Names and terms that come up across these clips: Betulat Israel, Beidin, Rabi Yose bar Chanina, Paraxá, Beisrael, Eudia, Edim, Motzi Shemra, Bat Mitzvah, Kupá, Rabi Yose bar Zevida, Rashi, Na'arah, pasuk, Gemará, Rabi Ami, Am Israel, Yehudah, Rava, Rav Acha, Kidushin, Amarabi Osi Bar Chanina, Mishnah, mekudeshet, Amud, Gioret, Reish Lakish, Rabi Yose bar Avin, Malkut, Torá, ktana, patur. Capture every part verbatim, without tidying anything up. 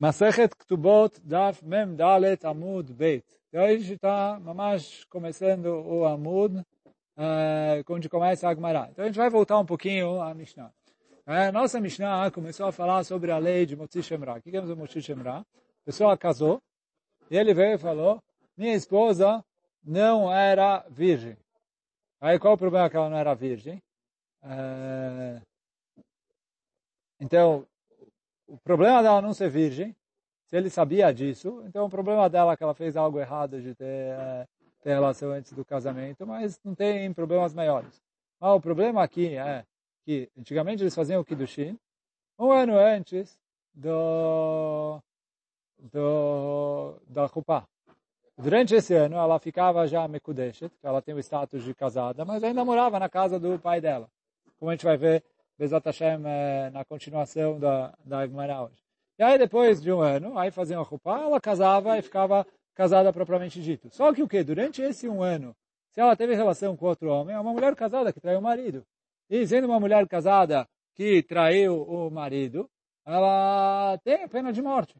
Masekhet Ktubot, Daf Mem Dalet Amud Beit. E aí a gente está, mamás, começando o Amud, é, onde começa a Gemará. Então a gente vai voltar um pouquinho à Mishnah. É, nossa Mishnah começou a falar sobre a lei de Motzi Shemra. O que é o Motzi Shemra? A pessoa casou, e ele veio e falou, minha esposa não era virgem. Aí qual o problema que ela não era virgem? É, então... O problema dela não ser virgem, se ele sabia disso, então o problema dela é que ela fez algo errado de ter, ter relação antes do casamento, mas não tem problemas maiores. Ah, o problema aqui é que antigamente eles faziam o Kidushin um ano antes do, do, da Kupá. Durante esse ano ela ficava já mekudeshet, que ela tem o status de casada, mas ainda morava na casa do pai dela. Como a gente vai ver, Bezat Hashem eh, na continuação da, da Gemará hoje. E aí depois de um ano, aí faziam a Kupá, ela casava e ficava casada propriamente dito. Só que o que? Durante esse um ano, se ela teve relação com outro homem, é uma mulher casada que traiu o marido. E sendo uma mulher casada que traiu o marido, ela tem a pena de morte.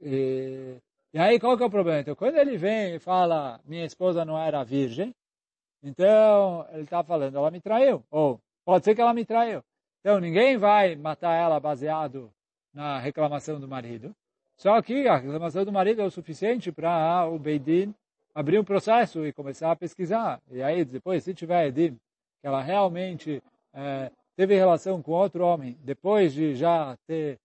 E, e aí qual que é o problema? Então quando ele vem e fala, minha esposa não era virgem, então ele está falando, ela me traiu, ou... Pode ser que ela me traiu. Então, ninguém vai matar ela baseado na reclamação do marido. Só que a reclamação do marido é o suficiente para o Beidin abrir um processo e começar a pesquisar. E aí, depois, se tiver Edim, que ela realmente eh, teve relação com outro homem, depois de já ter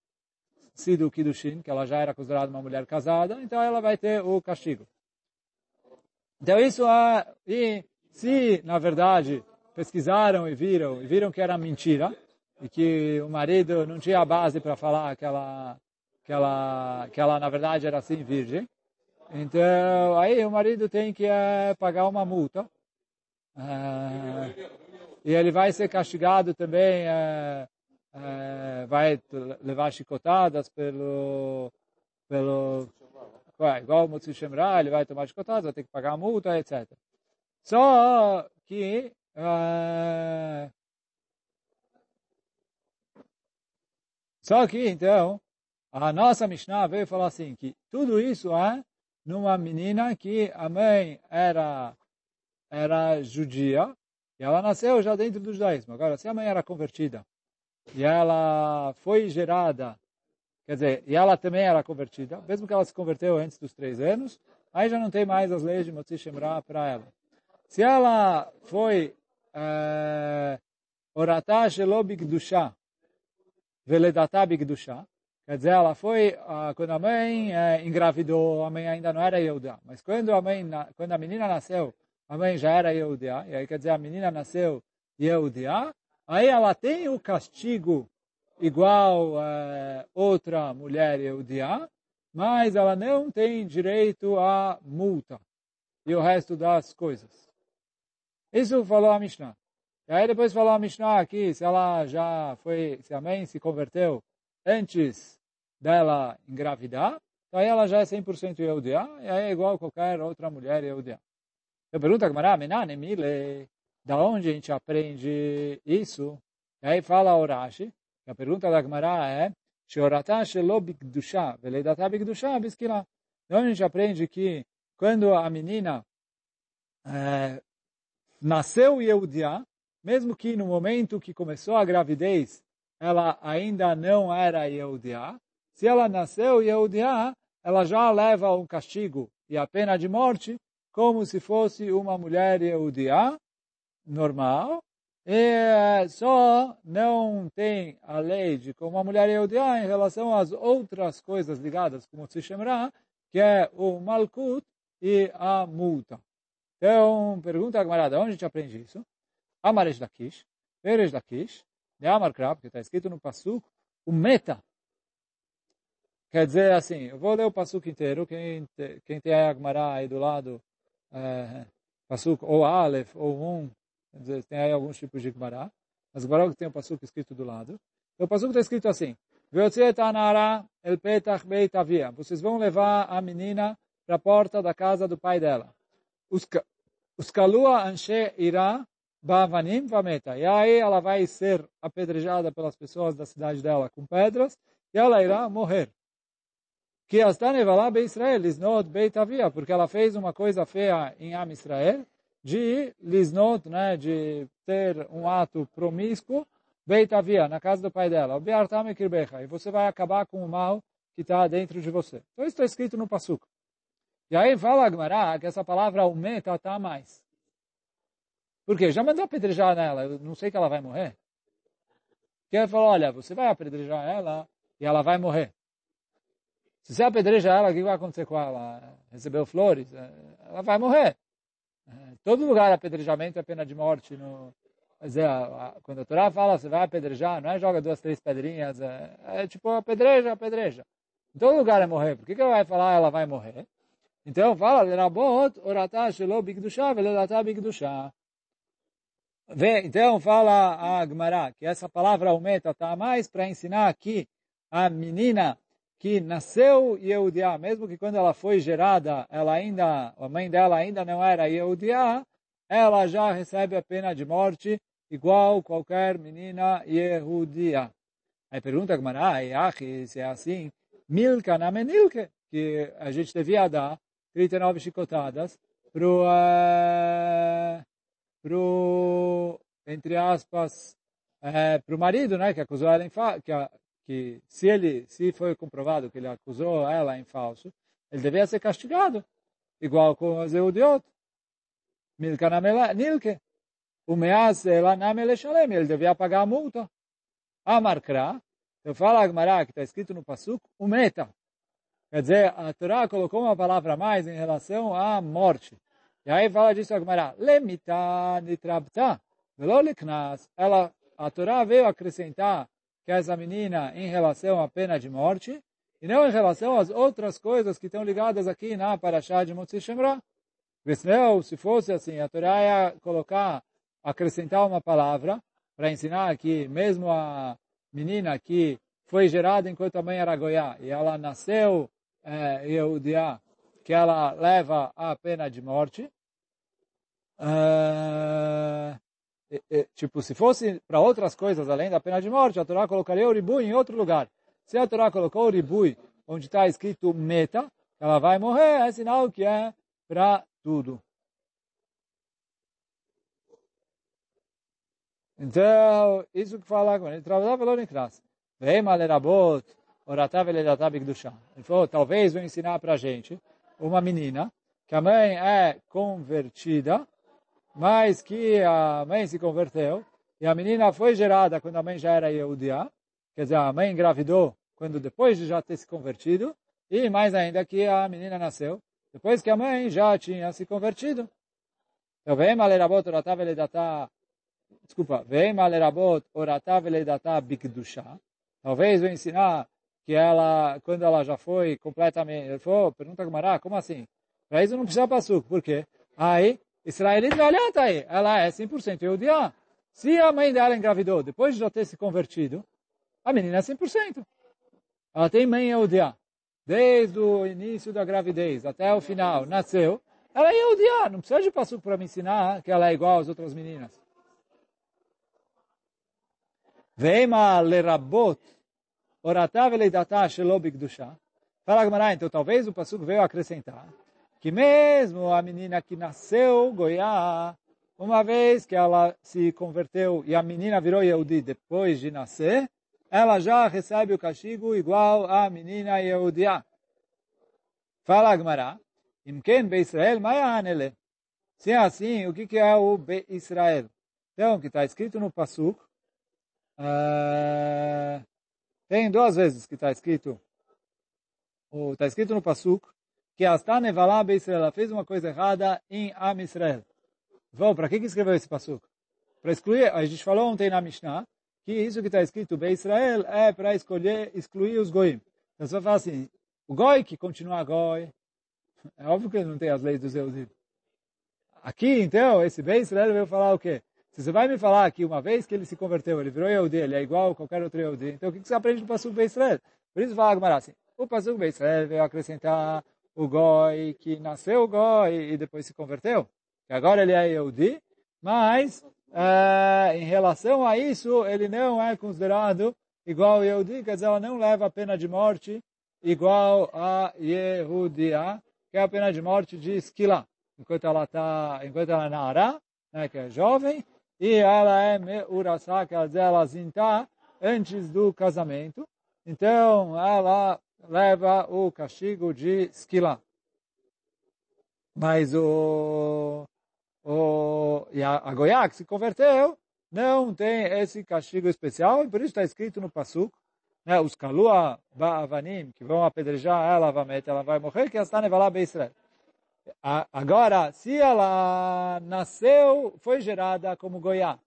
sido o Kidushin, que ela já era considerada uma mulher casada, então ela vai ter o castigo. Então, isso é... E se, na verdade... pesquisaram e viram, e viram que era mentira, e que o marido não tinha base para falar que ela, que, ela, que ela, na verdade, era assim, virgem. Então, aí o marido tem que é, pagar uma multa, é, e ele vai ser castigado também, é, é, vai levar chicotadas pelo... pelo é, igual o Motzi Shemra, ele vai tomar chicotadas, vai ter que pagar a multa, etcétera. Só que... Uh... Só que, então, a nossa Mishnah veio falar assim, que tudo isso é numa menina que a mãe era, era judia, e ela nasceu já dentro do judaísmo. Agora, se a mãe era convertida, e ela foi gerada, quer dizer, e ela também era convertida, mesmo que ela se converteu antes dos três anos, aí já não tem mais as leis de Motzi Shemra para ela. Se ela foi... Oratá shelo bigdushá, veledatá bigdushá. Quer dizer, ela foi, uh, quando a mãe uh, engravidou, a mãe ainda não era Yehudah. Mas quando a, mãe, na, quando a menina nasceu, a mãe já era Yehudah. E aí, quer dizer, a menina nasceu Yehudah. Aí ela tem o castigo igual uh, outra mulher Yehudah, mas ela não tem direito à multa e o resto das coisas. Isso falou a Mishnah. E aí depois falou a Mishnah aqui, se ela já foi, se a mãe se converteu antes dela engravidar, então aí ela já é cem por cento Eudia, e aí é igual a qualquer outra mulher Eudia. Eu pergunto a Gemará, da onde a gente aprende isso? E aí fala o Rashi, a pergunta da Gemará é, de onde a gente aprende que quando a menina é, nasceu Yehudah, mesmo que no momento que começou a gravidez, ela ainda não era Yehudah. Se ela nasceu Yehudah, ela já leva um castigo e a pena de morte, como se fosse uma mulher Yehudah normal. E só não tem a lei de como a mulher Yehudah em relação às outras coisas ligadas com o Motzi Shemra, que é o Malkut e a multa. Então, pergunta a Gemará, onde a gente aprende isso? Am Reish Lakish, Reish Lakish, de Amarkrab, que está escrito no pasuk, o meta. Quer dizer assim, eu vou ler o pasuk inteiro, quem, quem tem a Gemará aí do lado, é, pasuk ou Aleph ou um, quer dizer, tem aí alguns tipos de Gemará, mas Gemará que tem o pasuk escrito do lado. Então, o pasuk está escrito assim, vocês vão levar a menina para a porta da casa do pai dela. Uskalua anshe irá bavanim vameta. E aí ela vai ser apedrejada pelas pessoas da cidade dela com pedras e ela irá morrer. que astanevala Beisrael, liznot beit avia, porque ela fez uma coisa feia em Am Israel, de liznot, né, de ter um ato promíscuo, beit avia, na casa do pai dela, beartam kirbecha, e você vai acabar com o mal que está dentro de você. Então isso está escrito no pasuk. E aí fala a Gemará que essa palavra aumenta até mais. Por quê? Já mandou apedrejar nela, eu não sei que ela vai morrer. Porque ela falou, olha, você vai apedrejar ela e ela vai morrer. Se você apedrejar ela, o que vai acontecer com ela? Ela recebeu flores? Ela vai morrer. Todo lugar apedrejamento é pena de morte. No... Quer dizer, quando a Torá fala, você vai apedrejar, não é joga duas, três pedrinhas, é, é tipo apedreja, apedreja. Em todo lugar é morrer. Por que, que ela vai falar ela vai morrer? Então fala, lerabot oratá shelo bikdushá veloratá bikdushá. Então fala a Gemará que essa palavra aumenta tá mais para ensinar que a menina que nasceu Yehudiá, mesmo que quando ela foi gerada, ela ainda, a mãe dela ainda não era Yehudiá, ela já recebe a pena de morte igual qualquer menina Yehudiá. Aí pergunta a Gemará, se é assim, milka na menilke, que a gente devia dar trinta e nove chicotadas pro uh... pro, entre aspas, é, pro marido, né, que acusou ela em falso, que, que se ele, se foi comprovado que ele acusou ela em falso, ele devia ser castigado, igual com o Zeudiot. Milka namela, nilke. O meaz, ela namele shalem, ele devia pagar a multa. Amarkra, eu falo a Gemará, que está escrito no pasuk, o meta. Quer dizer, a Torá colocou uma palavra a mais em relação à morte. E aí fala disso a Gemará, lemita nitrabta, velo liknas. Ela, a Torá veio acrescentar que essa menina em relação à pena de morte, e não em relação às outras coisas que estão ligadas aqui na Paraxá de Motzi Shemra. Porque senão, se fosse assim, a Torá ia colocar, acrescentar uma palavra para ensinar que mesmo a menina que foi gerada enquanto a mãe era goiá, e ela nasceu é, Eudia, que ela leva a pena de morte. Uh, e, e, tipo, se fosse para outras coisas além da pena de morte, a Torá colocaria o ribui em outro lugar. Se a Torá colocou o ribui onde está escrito meta, ela vai morrer, é sinal que é para tudo. Então, isso que fala agora. Ele trabalhava lá em classe. Vem malerabot, oratav eledatá bigdushá. Ele falou, talvez vem ensinar para a gente uma menina que a mãe é convertida, mas que a mãe se converteu, e a menina foi gerada quando a mãe já era Yehudiá, quer dizer, a mãe engravidou quando depois de já ter se convertido, e mais ainda que a menina nasceu, depois que a mãe já tinha se convertido. Então, vem malerabot oratá veledatá, desculpa, vem malerabot oratá veledatá bikdushá, talvez vou ensinar que ela, quando ela já foi completamente... Ele falou, pergunta a Gemará, como assim? Para isso não precisa pasuk, por quê? Aí, israelita, olha, tá aí, ela é cem por cento Eudia. Se a mãe dela engravidou, depois de já ter se convertido, a menina é cem por cento. Ela tem mãe Eudia. Desde o início da gravidez até o final, nasceu, ela é Eudia. Não precisa de pasuk para me ensinar que ela é igual às outras meninas. Veima lerabot Oratá veledatá shelo bikdushá. Fala Gemará, então talvez o pasuk veio acrescentar que mesmo a menina que nasceu goiá, uma vez que ela se converteu e a menina virou Yehudi depois de nascer, ela já recebe o castigo igual à menina Yehudiá. Fala Gemará, imken Beisrael mayanele. Se é assim, o que é o Beisrael? Então, que está escrito no pasuk, uh... tem duas vezes que está escrito, está escrito no pasuk, que Astá Nevalá Beisrael, ela fez uma coisa errada em Am Israel. Vão, para que escreveu esse pasuk? Para excluir, a gente falou ontem na Mishnah, que isso que está escrito Beisrael é para escolher, excluir os goim. Então você vai falar assim, o goi que continua goi, é óbvio que não tem as leis dos Eudim. Aqui, então, esse Beisrael veio falar o quê? Se você vai me falar que uma vez que ele se converteu, ele virou Yehudi, ele é igual a qualquer outro Yehudi, então o que você aprende no pasuk Beisrael? Por isso fala a Gemará assim, o pasuk Beisrael veio acrescentar o goi que nasceu goi e depois se converteu, que agora ele é Yehudi, mas é, em relação a isso, ele não é considerado igual a Yehudi, quer dizer, ela não leva a pena de morte igual a Yehudia, que é a pena de morte de esquila, enquanto ela está, enquanto ela é Na'arah, né, que é jovem, e ela é meurasá, que ela zinta antes do casamento. Então, ela leva o castigo de esquila. Mas o, o e a, a Goiá, que se converteu, não tem esse castigo especial, e por isso está escrito no pasuk, né, os kalua ba'avanim, que vão apedrejar ela, ela vai morrer, que ela está nevalá Beisrael. Agora, se ela nasceu, foi gerada como Goiá,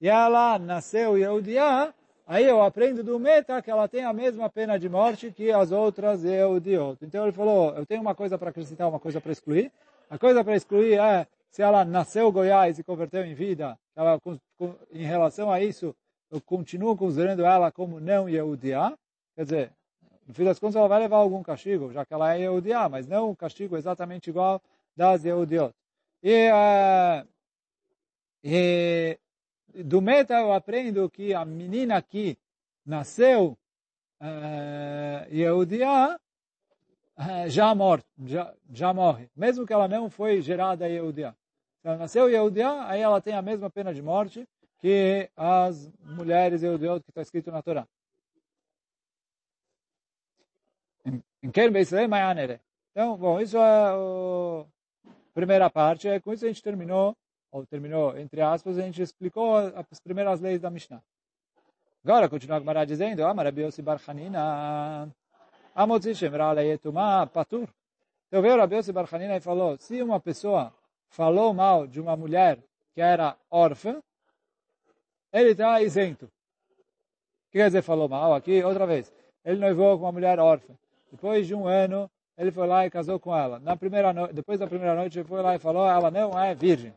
e ela nasceu Eudia, aí eu aprendo do Meta que ela tem a mesma pena de morte que as outras Eudiot. Então ele falou, eu tenho uma coisa para acrescentar, uma coisa para excluir. A coisa para excluir é, se ela nasceu Goiá e se converteu em vida, ela, com, com, em relação a isso, eu continuo considerando ela como não Eudia, quer dizer, no fim das contas, ela vai levar algum castigo, já que ela é Eudia, mas não um castigo exatamente igual das Eudiot. E, uh, e do Meta eu aprendo que a menina que nasceu uh, Eudia uh, já, morre, já, já morre, mesmo que ela não foi gerada Eudia. Se ela nasceu Eudia, aí ela tem a mesma pena de morte que as mulheres Eudiot que está escrito na Torá. Então, bom, isso é a primeira parte. Com isso a gente terminou, ou terminou, entre aspas, a gente explicou as primeiras leis da Mishnah. Agora, continua a Gemará dizendo, Amarabi Osi Bar Chanina, Motzi Shemra leyetumá patur. Então veio Rabi Yose bar Chanina e falou, se uma pessoa falou mal de uma mulher que era órfã, ele está isento. O que quer dizer falou mal aqui? Outra vez. Ele noivou com uma mulher órfã. Depois de um ano, ele foi lá e casou com ela. Na primeira no... Depois da primeira noite, ele foi lá e falou, ela não é virgem.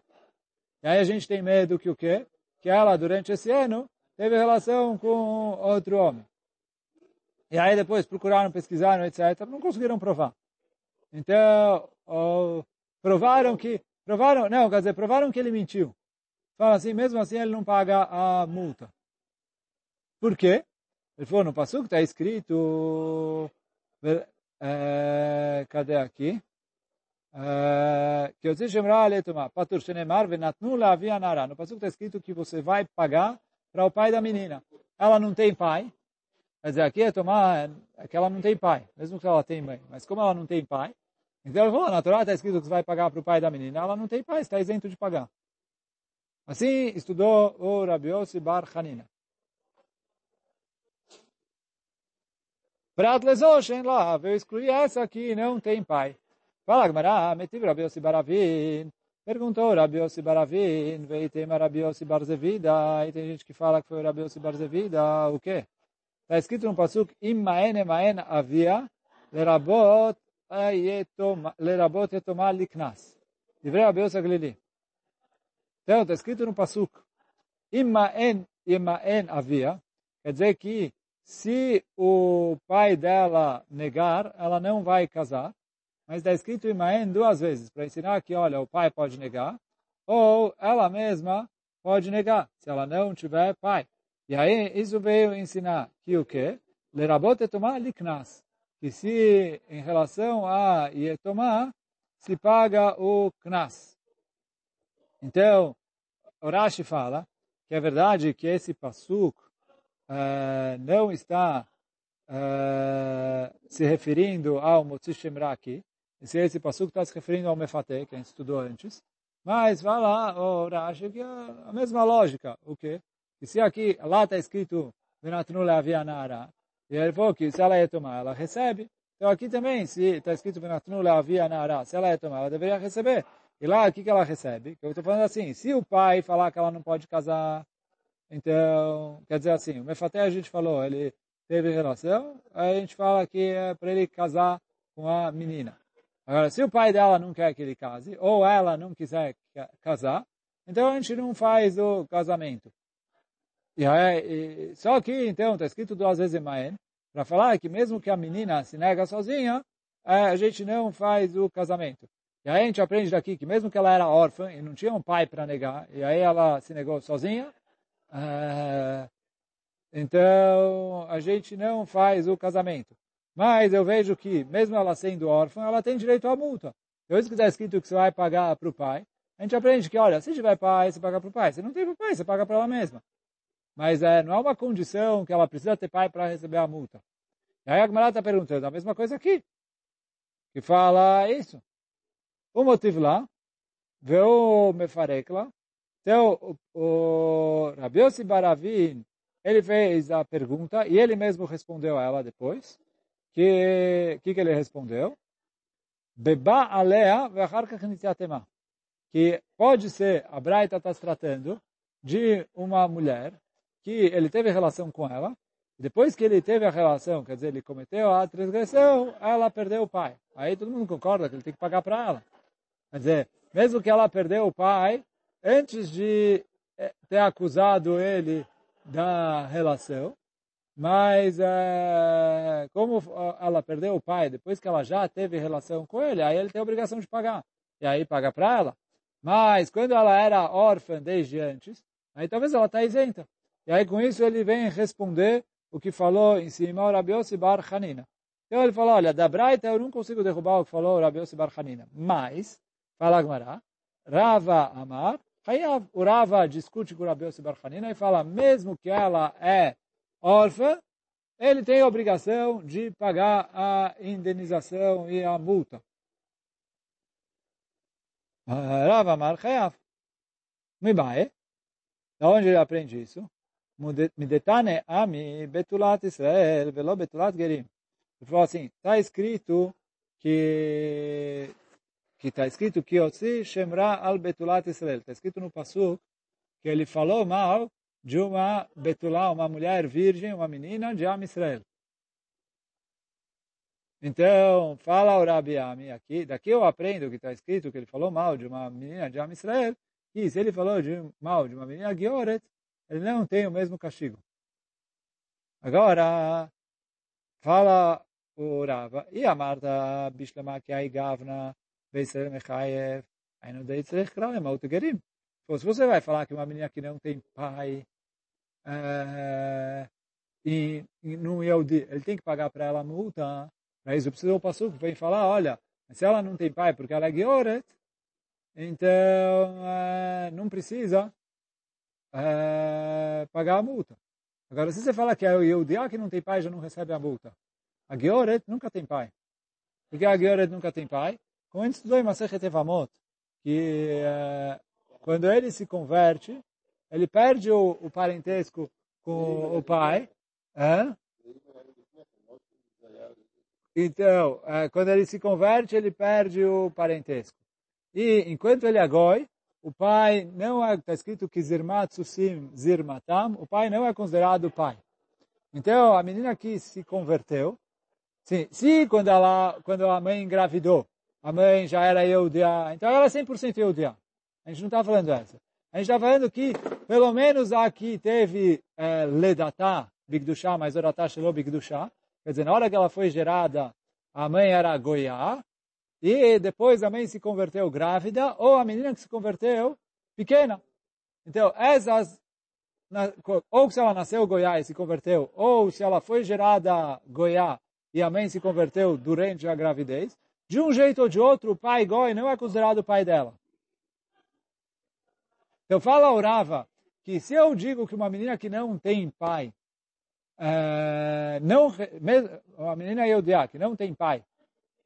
E aí a gente tem medo que o quê? Que ela, durante esse ano, teve relação com outro homem. E aí depois procuraram, pesquisaram, etcétera. Não conseguiram provar. Então, oh, provaram que... Provaram, não, quer dizer, provaram que ele mentiu. Fala assim, mesmo assim, ele não paga a multa. Por quê? Ele falou, no pasuk está escrito... É, cadê aqui? Que eu disse, patur shenemar venatnu lavi anara. No passuco está escrito que você vai pagar para o pai da menina. Ela não tem pai. Quer dizer, aqui é tomar, é que ela não tem pai, mesmo que ela tenha mãe. Mas como ela não tem pai, então ele falou, na Torá está escrito que você vai pagar para o pai da menina. Ela não tem pai, está isento de pagar. Assim estudou o Rabi Yose bar Chanina. Prat lezoshen lá, eu excluí essa que não tem pai. Fala, Gemará, metiv Rabi Yose bar Avin. Perguntou Rabi Yose bar Avin, veitem Rabi Yose bar Zevida. Aí tem gente que fala que foi Rabi Yose bar Zevida. O quê? Está escrito no pasuk, immaen emaen avia, lerabot yetomah liknas. Divrei Rabi Yose Glili. Então, está escrito no pasuk, immaen emaen avia, quer dizer que se o pai dela negar, ela não vai casar. Mas está escrito imaen duas vezes, para ensinar que, olha, o pai pode negar, ou ela mesma pode negar, se ela não tiver pai. E aí, isso veio ensinar que o quê? Lerabot yetomah liknas. Que se, em relação a yetomah, se paga o knas. Então, o Rashi fala que é verdade que esse pasuk Uh, não está uh, se referindo ao Motzi Shemra aqui. Esse, esse passuco está se referindo ao Mefatei, que a gente estudou antes. Mas vai lá, o Rashi, que é a mesma lógica. O quê? E se aqui, lá está escrito Venatnu leavia Na'arah, e ele falou que se ela é tomar, ela recebe. Então aqui também, se está escrito Venatnu leavia Na'arah, se ela é tomar, ela deveria receber. E lá, o que ela recebe? Eu estou falando assim, se o pai falar que ela não pode casar, então, quer dizer assim, o Mefaté a gente falou, ele teve relação, aí a gente fala que é para ele casar com a menina. Agora, se o pai dela não quer que ele case, ou ela não quiser casar, então a gente não faz o casamento. E aí, e, só que, então, está escrito duas vezes em Maen, para falar que mesmo que a menina se nega sozinha, a gente não faz o casamento. E aí a gente aprende daqui que mesmo que ela era órfã e não tinha um pai para negar, e aí ela se negou sozinha, Uh, então a gente não faz o casamento. Mas eu vejo que, mesmo ela sendo órfã, ela tem direito à multa. Então, isso que está escrito que você vai pagar para o pai, a gente aprende que, olha, se tiver pai, você paga para o pai. Se não tem para o pai, você paga para ela mesma. Mas é, não é uma condição que ela precisa ter pai para receber a multa. E aí a Gemará está perguntando a mesma coisa aqui, que fala isso. O motivo lá, veio mefarekla. Então, o Rabi Yose bar Avin, ele fez a pergunta e ele mesmo respondeu a ela depois. Que que, que ele respondeu? Beba alea ve'acharkach nitziatema. Que pode ser, a Braita está se tratando de uma mulher que ele teve relação com ela. Depois que ele teve a relação, quer dizer, ele cometeu a transgressão, ela perdeu o pai. Aí todo mundo concorda que ele tem que pagar para ela. Quer dizer, mesmo que ela perdeu o pai, antes de ter acusado ele da relação, mas é, como ela perdeu o pai, depois que ela já teve relação com ele, aí ele tem a obrigação de pagar. E aí paga para ela. Mas quando ela era órfã desde antes, aí talvez ela está isenta. E aí com isso ele vem responder o que falou em cima o Rabi Yose bar Chanina. Então ele falou, olha, da Braita eu não consigo derrubar o que falou o Rabi Yose bar Chanina. Mas, fala Gemará, Rava Amar, o Rava discute com o Rabi Yose bar Chanina e fala, mesmo que ela é órfã, ele tem a obrigação de pagar a indenização e a multa. Rava Amar, Chayav. Mibae. Da onde ele aprende isso? Midetane Ami Betulat Israel velo Betulat Gerim. Ele falou assim, está escrito que está que escrito que Motzi Shemra al Betulat Israel. Está escrito no pasuk que ele falou mal de uma Betulá, uma mulher virgem, uma menina de Am Israel. Então, fala o Rabi Ami aqui, daqui eu aprendo que está escrito que ele falou mal de uma menina de Am Israel, e se ele falou de, mal de uma menina Gioret, ele não tem o mesmo castigo. Agora, fala o Rava, e a Marta, Bishlema, que aí Gavna, Beisrael, Mechaev, aí não dei tzerech kraim, autogerim. Se você vai falar que uma menina que não tem pai, é, e, e não Eudia, ele tem que pagar para ela a multa, para isso precisou o pasuk, vem falar, olha, se ela não tem pai porque ela é Gioret, então é, não precisa É, pagar a multa. Agora, se você fala que é o Eudia que não tem pai já não recebe a multa, a Gioret nunca tem pai. Porque a Gioret nunca tem pai, como a gente estudou em Masekhet Ktubot, que é, quando ele se converte, ele perde o, o parentesco com o pai. É? Então, é, quando ele se converte, ele perde o parentesco. E enquanto ele é goi, o pai não é, está escrito que zirmat susim zirmatam, o pai não é considerado pai. Então, a menina que se converteu, sim, se quando, ela, quando a mãe engravidou, a mãe já era Eudia, então ela é cem por cento Eudia. A gente não está falando essa. A gente está falando que, pelo menos a que teve é, ledatá, bigdushá, mas oratá shelô bigdushá, quer dizer, na hora que ela foi gerada, a mãe era goiá, e depois a mãe se converteu grávida, ou a menina que se converteu pequena. Então, essas, ou se ela nasceu goiá e se converteu, ou se ela foi gerada goiá e a mãe se converteu durante a gravidez, de um jeito ou de outro, o pai goi não é considerado o pai dela. Então, fala o Rava, que se eu digo que uma menina que não tem pai, é, não, uma menina Eudia que não tem pai,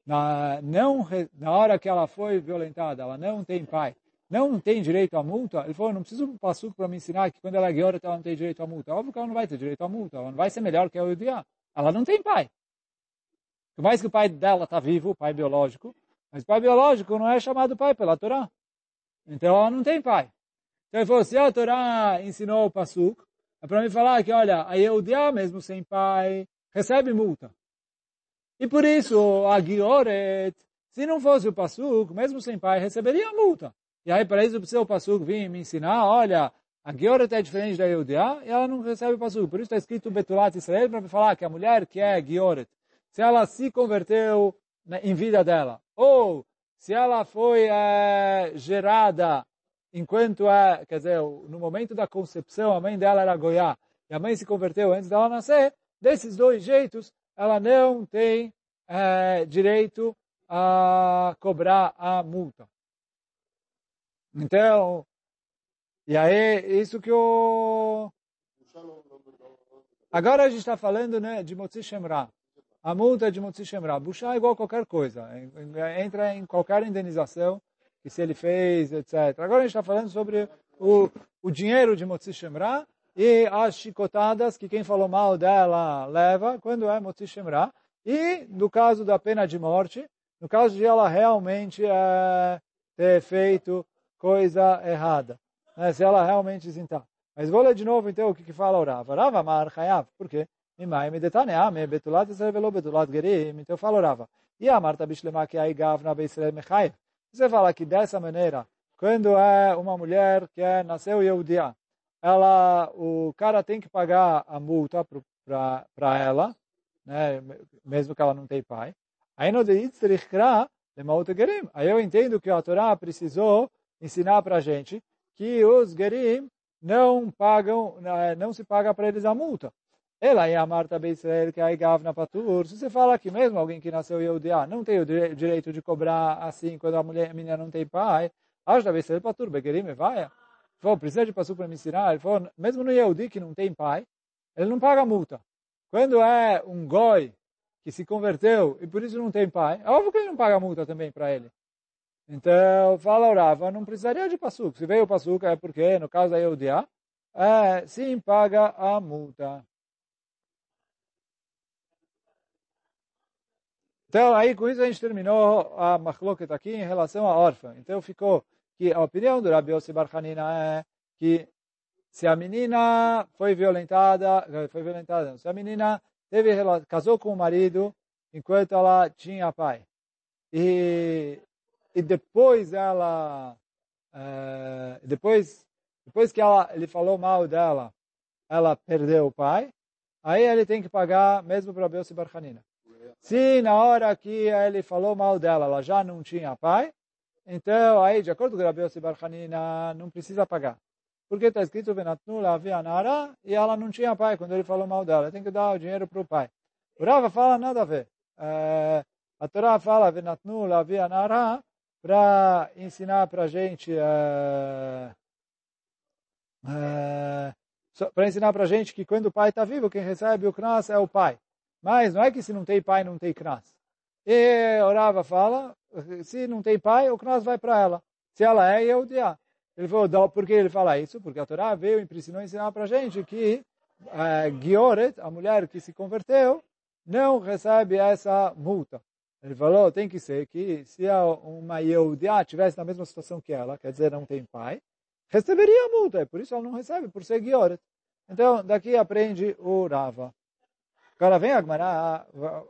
Na, não, na hora que ela foi violentada, ela não tem pai, não tem direito à multa, ele falou, não preciso de um passuco para me ensinar que quando ela é guiorita ela não tem direito à multa. Óbvio que ela não vai ter direito à multa, ela não vai ser melhor que a Eudia. Ela não tem pai. Por mais que o pai dela está vivo, o pai biológico, mas o pai biológico não é chamado pai pela Torá. Então ela não tem pai. Então ele falou, se a Torá ensinou o passuco, é para me falar que, olha, a Eudia mesmo sem pai recebe multa. E por isso, a Gioret, se não fosse o pasuk, mesmo sem pai, receberia a multa. E aí, para isso, precisa o pasuk vir me ensinar, olha, a Gioret é diferente da Eudia, e ela não recebe o pasuk. Por isso está escrito Betulat Israel, para me falar que a mulher que é Gioret, se ela se converteu em vida dela, ou se ela foi é, gerada enquanto é, quer dizer, no momento da concepção, a mãe dela era goiá, e a mãe se converteu antes dela nascer, desses dois jeitos, ela não tem é, direito a cobrar a multa. Então, e aí, isso que o... Agora a gente está falando, né, de Motzi Shemra. A multa de Motzi Shemra. Bushá é igual a qualquer coisa. Entra em qualquer indenização que se ele fez, etcétera. Agora a gente está falando sobre o, o dinheiro de Motzi Shemra e as chicotadas que quem falou mal dela leva quando é Motzi Shemra. E no caso da pena de morte, no caso de ela realmente é, ter feito coisa errada, né, se ela realmente isentar. Mas vou ler de novo, então, o que, que fala o Rava. Rava mar chayav. Por quê? Imai me detaneame, betulat Israel velo betulat gerim. Então fala o Rava. E a Marta bishlema que aí gav na Beisrael mechayev. Você fala que dessa maneira, quando é uma mulher que é, nasceu Eudia, ela, o cara tem que pagar a multa para ela, né, mesmo que ela não tenha pai. Aí no de itzrichra lemaut gerim. Aí eu entendo que a Torá precisou ensinar para a gente que os gerim não pagam, não se paga para eles a multa. Ela e a Marta Beisrael que aí gav na patur. Se você fala que mesmo alguém que nasceu Eudia não tem o direito de cobrar assim quando a mulher, a menina não tem pai, ajuda Beisrael patur begerim e vai. Falou, precisa de pasuk para me ensinar. Ele falou, mesmo no Yehudi que não tem pai, ele não paga multa. Quando é um goi que se converteu e por isso não tem pai, é óbvio que ele não paga multa também para ele. Então, fala o Rava, não precisaria de pasuk. Se veio o pasuk é porque, no caso da Yehudah, é, sim, paga a multa. Então, aí com isso a gente terminou a machloket aqui em relação à órfã. Então, ficou... que a opinião do Rabi Yose bar Chanina é que se a menina foi violentada, foi violentada, se a menina teve, casou com o marido enquanto ela tinha pai e, e depois ela é, depois depois que ela, ele falou mal dela, ela perdeu o pai, aí ele tem que pagar mesmo para o Rabi Yose bar Chanina. Se na hora que ele falou mal dela, ela já não tinha pai, então, aí, de acordo com o Rabi Yose bar Chanina, não precisa pagar. Porque está escrito, e ela não tinha pai quando ele falou mal dela. Tem que dar o dinheiro para o pai. O Rava fala, nada a ver. É, a Torá fala, para ensinar para a gente, é, é, para ensinar para a gente que quando o pai está vivo, quem recebe o knas é o pai. Mas não é que se não tem pai, não tem knas. E o Rava fala, se não tem pai, o knas vai para ela. Se ela é, eu odiar. Ele falou, por que ele fala isso? Porque a Torá veio e ensinou, ensinar para a gente que é, Gioret, a mulher que se converteu, não recebe essa multa. Ele falou, tem que ser que se uma Yehudiá estivesse na mesma situação que ela, quer dizer, não tem pai, receberia a multa. Por isso ela não recebe, por ser Gioret. Então, daqui aprende o Rava. Agora vem a Gemará,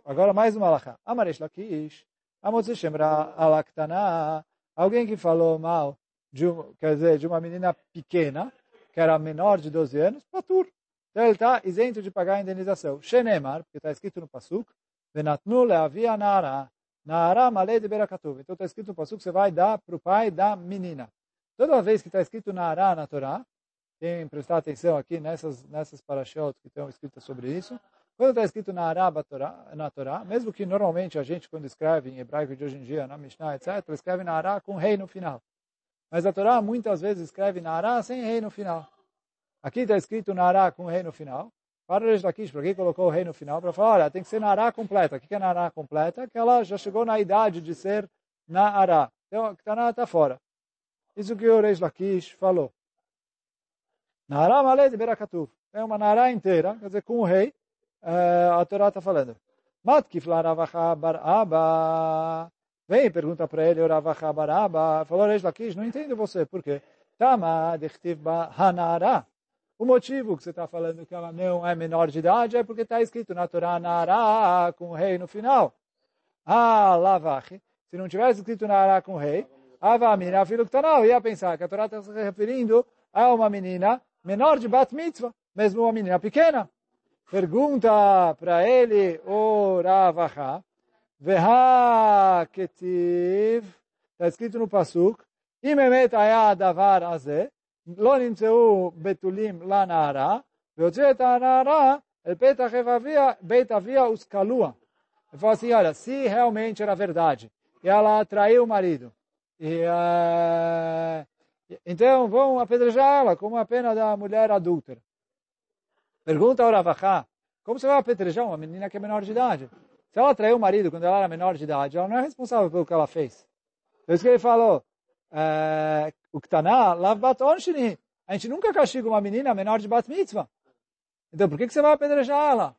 agora mais uma halachá. Reish Lakish. Motzi Shemra ala ktana. Alguém que falou mal de, um, quer dizer, de uma menina pequena, que era menor de doze anos, patur. Então ele está isento de pagar a indenização. Shenemar, porque está escrito no pasuk, venatnu leavia na'arah. Na'arah malei de berakatuv. Então está escrito no pasuk que você vai dar para o pai da menina. Toda vez que está escrito na'arah na Torá, tem que prestar atenção aqui nessas, nessas parashot que estão escritas sobre isso. Quando está escrito na Araba na Torá, mesmo que normalmente a gente, quando escreve em hebraico de hoje em dia, na Mishnah, etcétera, escreve na Ará com rei no final. Mas a Torá muitas vezes escreve na Ará sem rei no final. Aqui está escrito na Ará com rei no final. Para o Reish Lakish, para quem colocou o rei no final, para falar, olha, tem que ser na Ará completa. O que é na Ará completa? Que ela já chegou na idade de ser na Ará. Então, a Kitaná está fora. Isso que o Reish Lakish falou. Na Ará malei de berakatuv. É uma na Ará inteira, quer dizer, com o rei. Uh, a Torá está falando. Matkif la Rav Acha bar Abba. Vem e pergunta para ele, o Rav Acha bar Abba. Falou, Reish Lakish, não entendo você. Por quê? Tama dechtiv ba hanara. O motivo que você está falando que ela não é menor de idade é porque está escrito na Torá Nara com rei no final. Ah, lavach. Se não tivesse escrito Nara com rei, avamina filho ktana. Ia pensar que a Torá está se referindo a uma menina menor de Bat Mitzvah, mesmo uma menina pequena. Pergunta para ele, o Rav Acha, veha ketiv, está escrito no pasuk, imemet aya davar azeh, lo nimtzeu betulim la na'arah, veotzet ha'na'arah El Peta Revavia, Beit Avia Uskalua. Ele falou assim, olha, se realmente era verdade, e ela atraiu o marido, e, uh, então vão apedrejar ela, como a pena da mulher adúltera. Pergunta ao Rav Acha, como você vai apedrejar uma menina que é menor de idade? Se ela atraiu o marido quando ela era menor de idade, ela não é responsável pelo que ela fez. Por isso que ele falou, o ktana, lav bat onshini. A gente nunca castiga uma menina menor de bat mitzvah. Então, por que que você vai apedrejar ela?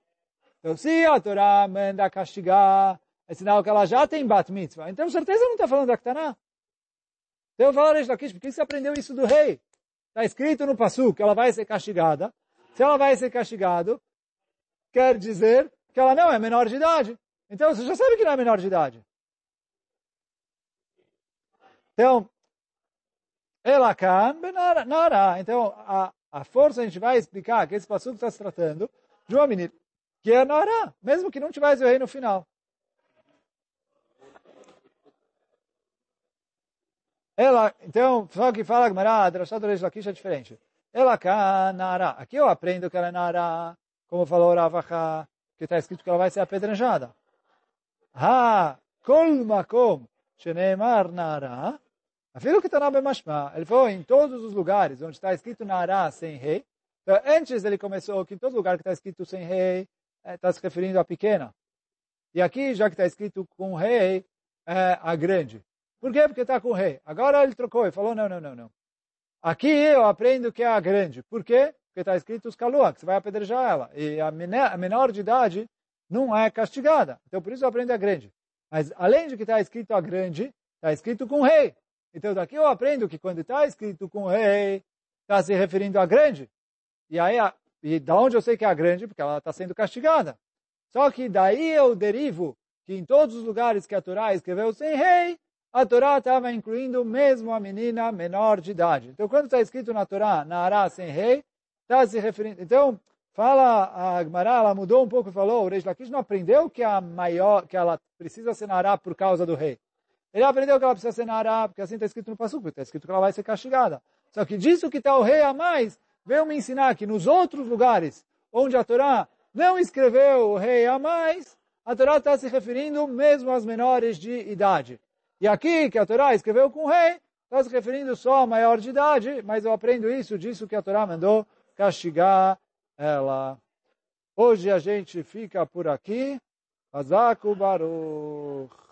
Então, se a Torá manda castigar, é sinal que ela já tem bat mitzvah. Então, certeza não está falando da ktana. Então, eu falo, Reish Lakish, por que você aprendeu isso do rei? Está escrito no pasuk que ela vai ser castigada. Se ela vai ser castigada, quer dizer que ela não é menor de idade. Então, você já sabe que não é menor de idade. Então, Elakan benara. Então, a, a força a gente vai explicar que esse passuco está se tratando de uma menina que é Na'arah, mesmo que não tivesse o rei no final. Ela, então, só que fala Gemará, a drashá do Reish Lakish é diferente. Elakan Na'arah. Aqui eu aprendo que ela é Na'arah, como falou Rav Acha, que está escrito que ela vai ser apedrejada. Ha kol makom sheneimar Na'arah. Afilo que está na Bemashma, ele foi em todos os lugares onde está escrito Na'arah sem rei. Então, antes ele começou que em todo lugar que está escrito sem rei, está se referindo à pequena. E aqui, já que está escrito com rei, é a grande. Por quê? Porque está com rei. Agora ele trocou e falou, não, não, não, não. Aqui eu aprendo que é a grande. Por quê? Porque está escrito os kalua, que você vai apedrejar ela. E a menor de idade não é castigada. Então, por isso eu aprendo a grande. Mas, além de que está escrito a grande, está escrito com rei. Então, daqui eu aprendo que quando está escrito com rei, está se referindo à grande. E aí, a, e da onde eu sei que é a grande? Porque ela está sendo castigada. Só que daí eu derivo que em todos os lugares que a Torá escreveu sem rei, a Torá estava incluindo mesmo a menina menor de idade. Então, quando está escrito na Torá, Na'arah sem rei, está se referindo... Então, fala a Gemará, ela mudou um pouco e falou, o Reish Lakish não aprendeu que, a maior, que ela precisa ser Na'arah por causa do rei. Ele aprendeu que ela precisa ser Na'arah, porque assim está escrito no pasuk, está escrito que ela vai ser castigada. Só que disso que está o rei a mais, veio me ensinar que nos outros lugares onde a Torá não escreveu o rei a mais, a Torá está se referindo mesmo às menores de idade. E aqui, que a Torá escreveu com o rei, está se referindo só à maior de idade, mas eu aprendo isso, disso que a Torá mandou castigar ela. Hoje a gente fica por aqui. Hazak u'baruch.